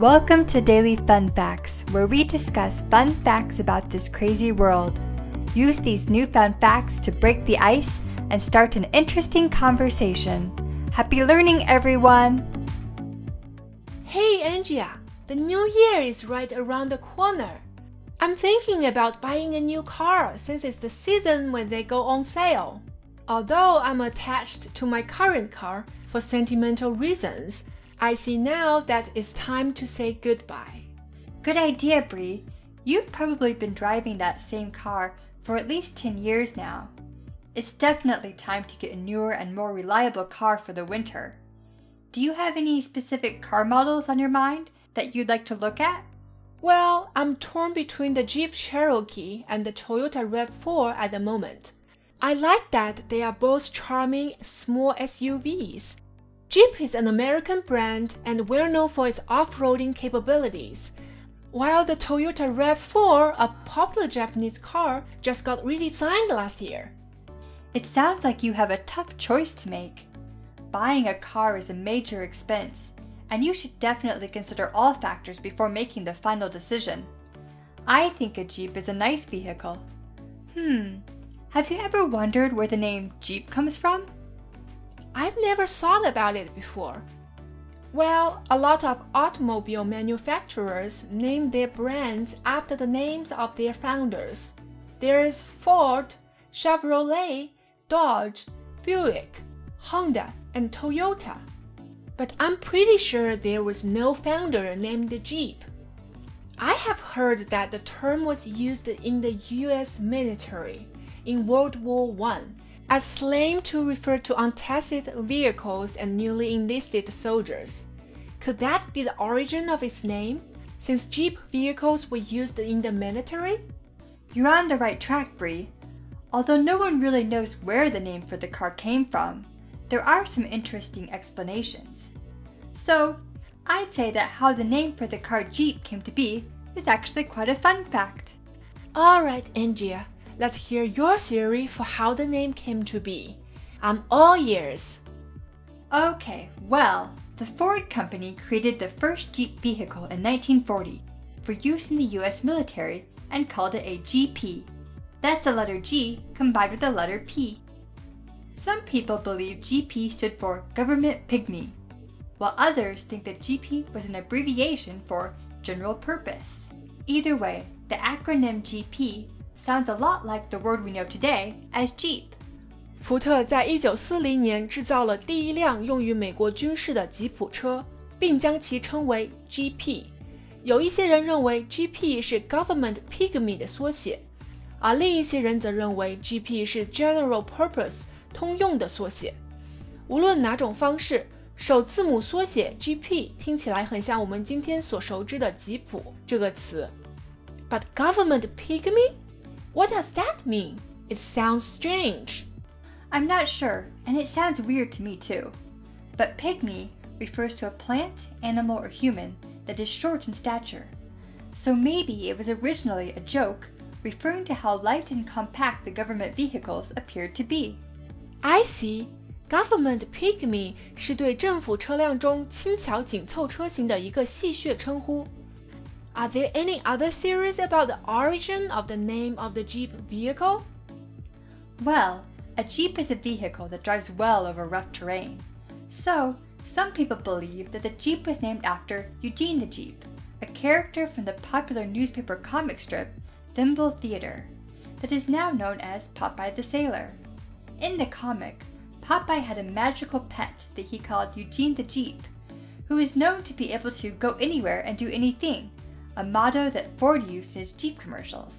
Welcome to Daily Fun Facts, where we discuss fun facts about this crazy world. Use these newfound facts to break the ice and start an interesting conversation. Happy learning, everyone! Hey, Angie, the new year is right around the corner. I'm thinking about buying a new car since it's the season when they go on sale. Although I'm attached to my current car for sentimental reasons, I see now that it's time to say goodbye. Good idea, Bree. You've probably been driving that same car for at least 10 years now. It's definitely time to get a newer and more reliable car for the winter. Do you have any specific car models on your mind that you'd like to look at? Well, I'm torn between the Jeep Cherokee and the Toyota RAV4 at the moment. I like that they are both charming, small SUVs.Jeep is an American brand and well-known for its off-roading capabilities, while the Toyota RAV4, a popular Japanese car, just got redesigned last year. It sounds like you have a tough choice to make. Buying a car is a major expense, and you should definitely consider all factors before making the final decision. I think a Jeep is a nice vehicle. Have you ever wondered where the name Jeep comes from?I've never thought about it before. Well, a lot of automobile manufacturers name their brands after the names of their founders. There's Ford, Chevrolet, Dodge, Buick, Honda, and Toyota. But I'm pretty sure there was no founder named Jeep. I have heard that the term was used in the US military in World War I.As slang to refer to untested vehicles and newly enlisted soldiers. Could that be the origin of its name, since Jeep vehicles were used in the military? You're on the right track, Bree. Although no one really knows where the name for the car came from, there are some interesting explanations. So, I'd say that how the name for the car Jeep came to be is actually quite a fun fact. All right, Angie.Let's hear your theory for how the name came to be. I'm all ears. Okay, well, the Ford company created the first Jeep vehicle in 1940 for use in the US military and called it a GP. That's the letter G combined with the letter P. Some people believe GP stood for Government Pygmy, while others think that GP was an abbreviation for General Purpose. Either way, the acronym GP sounds a lot like the word we know today as Jeep. 福特在1940年制造了第一辆用于美国军事的吉普车，并将其称为 GP。有一些人认为 GP 是 Government Pygmy 的缩写，而另一些人则认为 GP 是 General Purpose 通用的缩写。无论哪种方式，首字母缩写 GP 听起来很像我们今天所熟知的吉普这个词。But Government Pygmy?What does that mean? It sounds strange. I'm not sure, and it sounds weird to me too. But pygmy refers to a plant, animal, or human that is short in stature. So maybe it was originally a joke referring to how light and compact the government vehicles appeared to be. I see. Government pygmy 是对政府车辆中轻巧紧凑车型的一个戏谑称呼。Are there any other theories about the origin of the name of the Jeep vehicle? Well, a Jeep is a vehicle that drives well over rough terrain. So, some people believe that the Jeep was named after Eugene the Jeep, a character from the popular newspaper comic strip Thimble Theatre, that is now known as Popeye the Sailor. In the comic, Popeye had a magical pet that he called Eugene the Jeep, who is known to be able to go anywhere and do anything.A motto that Ford used in his Jeep commercials.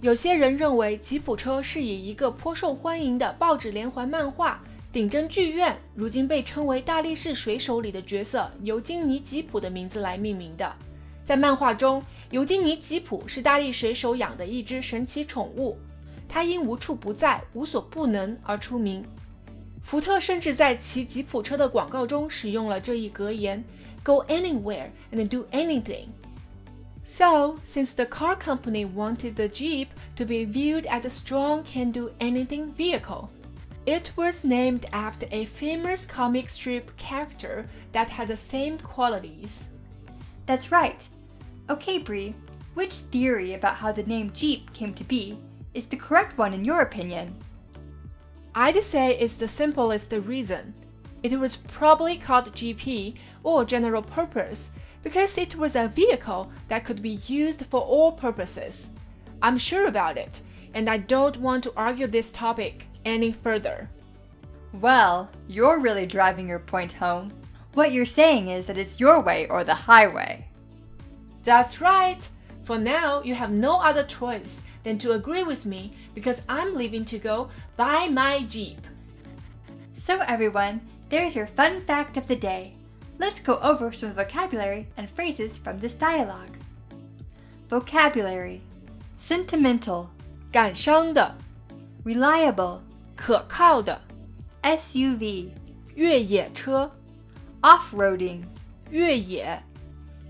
有些人认为吉普车是以一个颇受欢迎的报纸连环漫画《顶针剧院》如今被称为大力士水手里的角色尤金尼·吉普的名字来命名的。在漫画中，尤金尼·吉普是大力水手养的一只神奇宠物，他因无处不在、无所不能而出名。福特甚至在其吉普车的广告中使用了这一格言 ：Go anywhere and do anything.So, since the car company wanted the Jeep to be viewed as a strong can-do-anything vehicle, it was named after a famous comic strip character that had the same qualities. That's right. Okay, Bree, which theory about how the name Jeep came to be is the correct one in your opinion? I'd say it's the simplest reason. It was probably called GP or general purpose because it was a vehicle that could be used for all purposes. I'm sure about it, and I don't want to argue this topic any further. Well, you're really driving your point home. What you're saying is that it's your way or the highway. That's right. For now, you have no other choice than to agree with me because I'm leaving to go buy my Jeep. So everyone, there's your fun fact of the day. Let's go over some vocabulary and phrases from this dialogue. Vocabulary: sentimental, 感伤的 reliable, 可靠的 SUV, 越野车 off-roading, 越野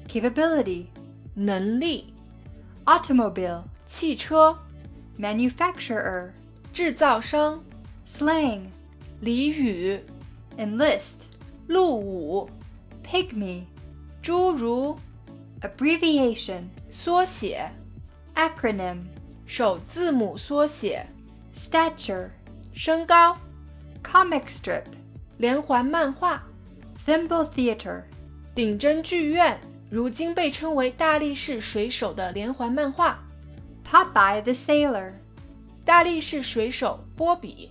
capability, 能力 automobile, 汽车 manufacturer, 制造商 slang, 俚语 enlist, 入伍 pygmy, 侏儒 abbreviation, 缩写 acronym, 首字母缩写 stature, 身高 comic strip, 连环漫画 Thimble Theatre, 顶针剧院如今被称为大力士水手的连环漫画 Popeye the Sailor, 大力士水手波比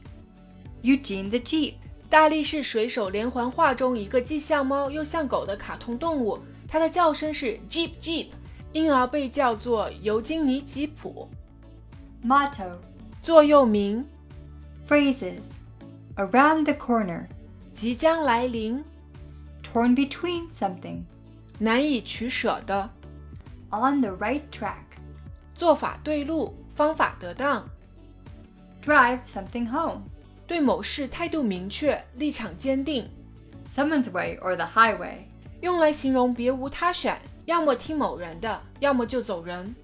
Eugene the Jeep, 大力士水手连环画中一个既像猫又像狗的卡通动物，它的叫声是 Jeep Jeep，因而被叫做尤金尼吉普 Motto, 座右铭 Phrases: Around the corner, 即将来临 Torn between something, 难以取舍的 On the right track, 做法对路，方法得当 Drive something home, 对某事态度明确，立场坚定 Someone's way or the highway, 用来形容别无他选，要么听某人的，要么就走人。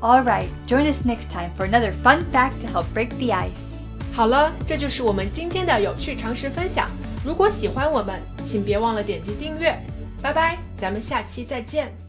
All right, join us next time for another fun fact to help break the ice. 好了，这就是我们今天的有趣常识分享。如果喜欢我们，请别忘了点击订阅。拜拜，咱们下期再见。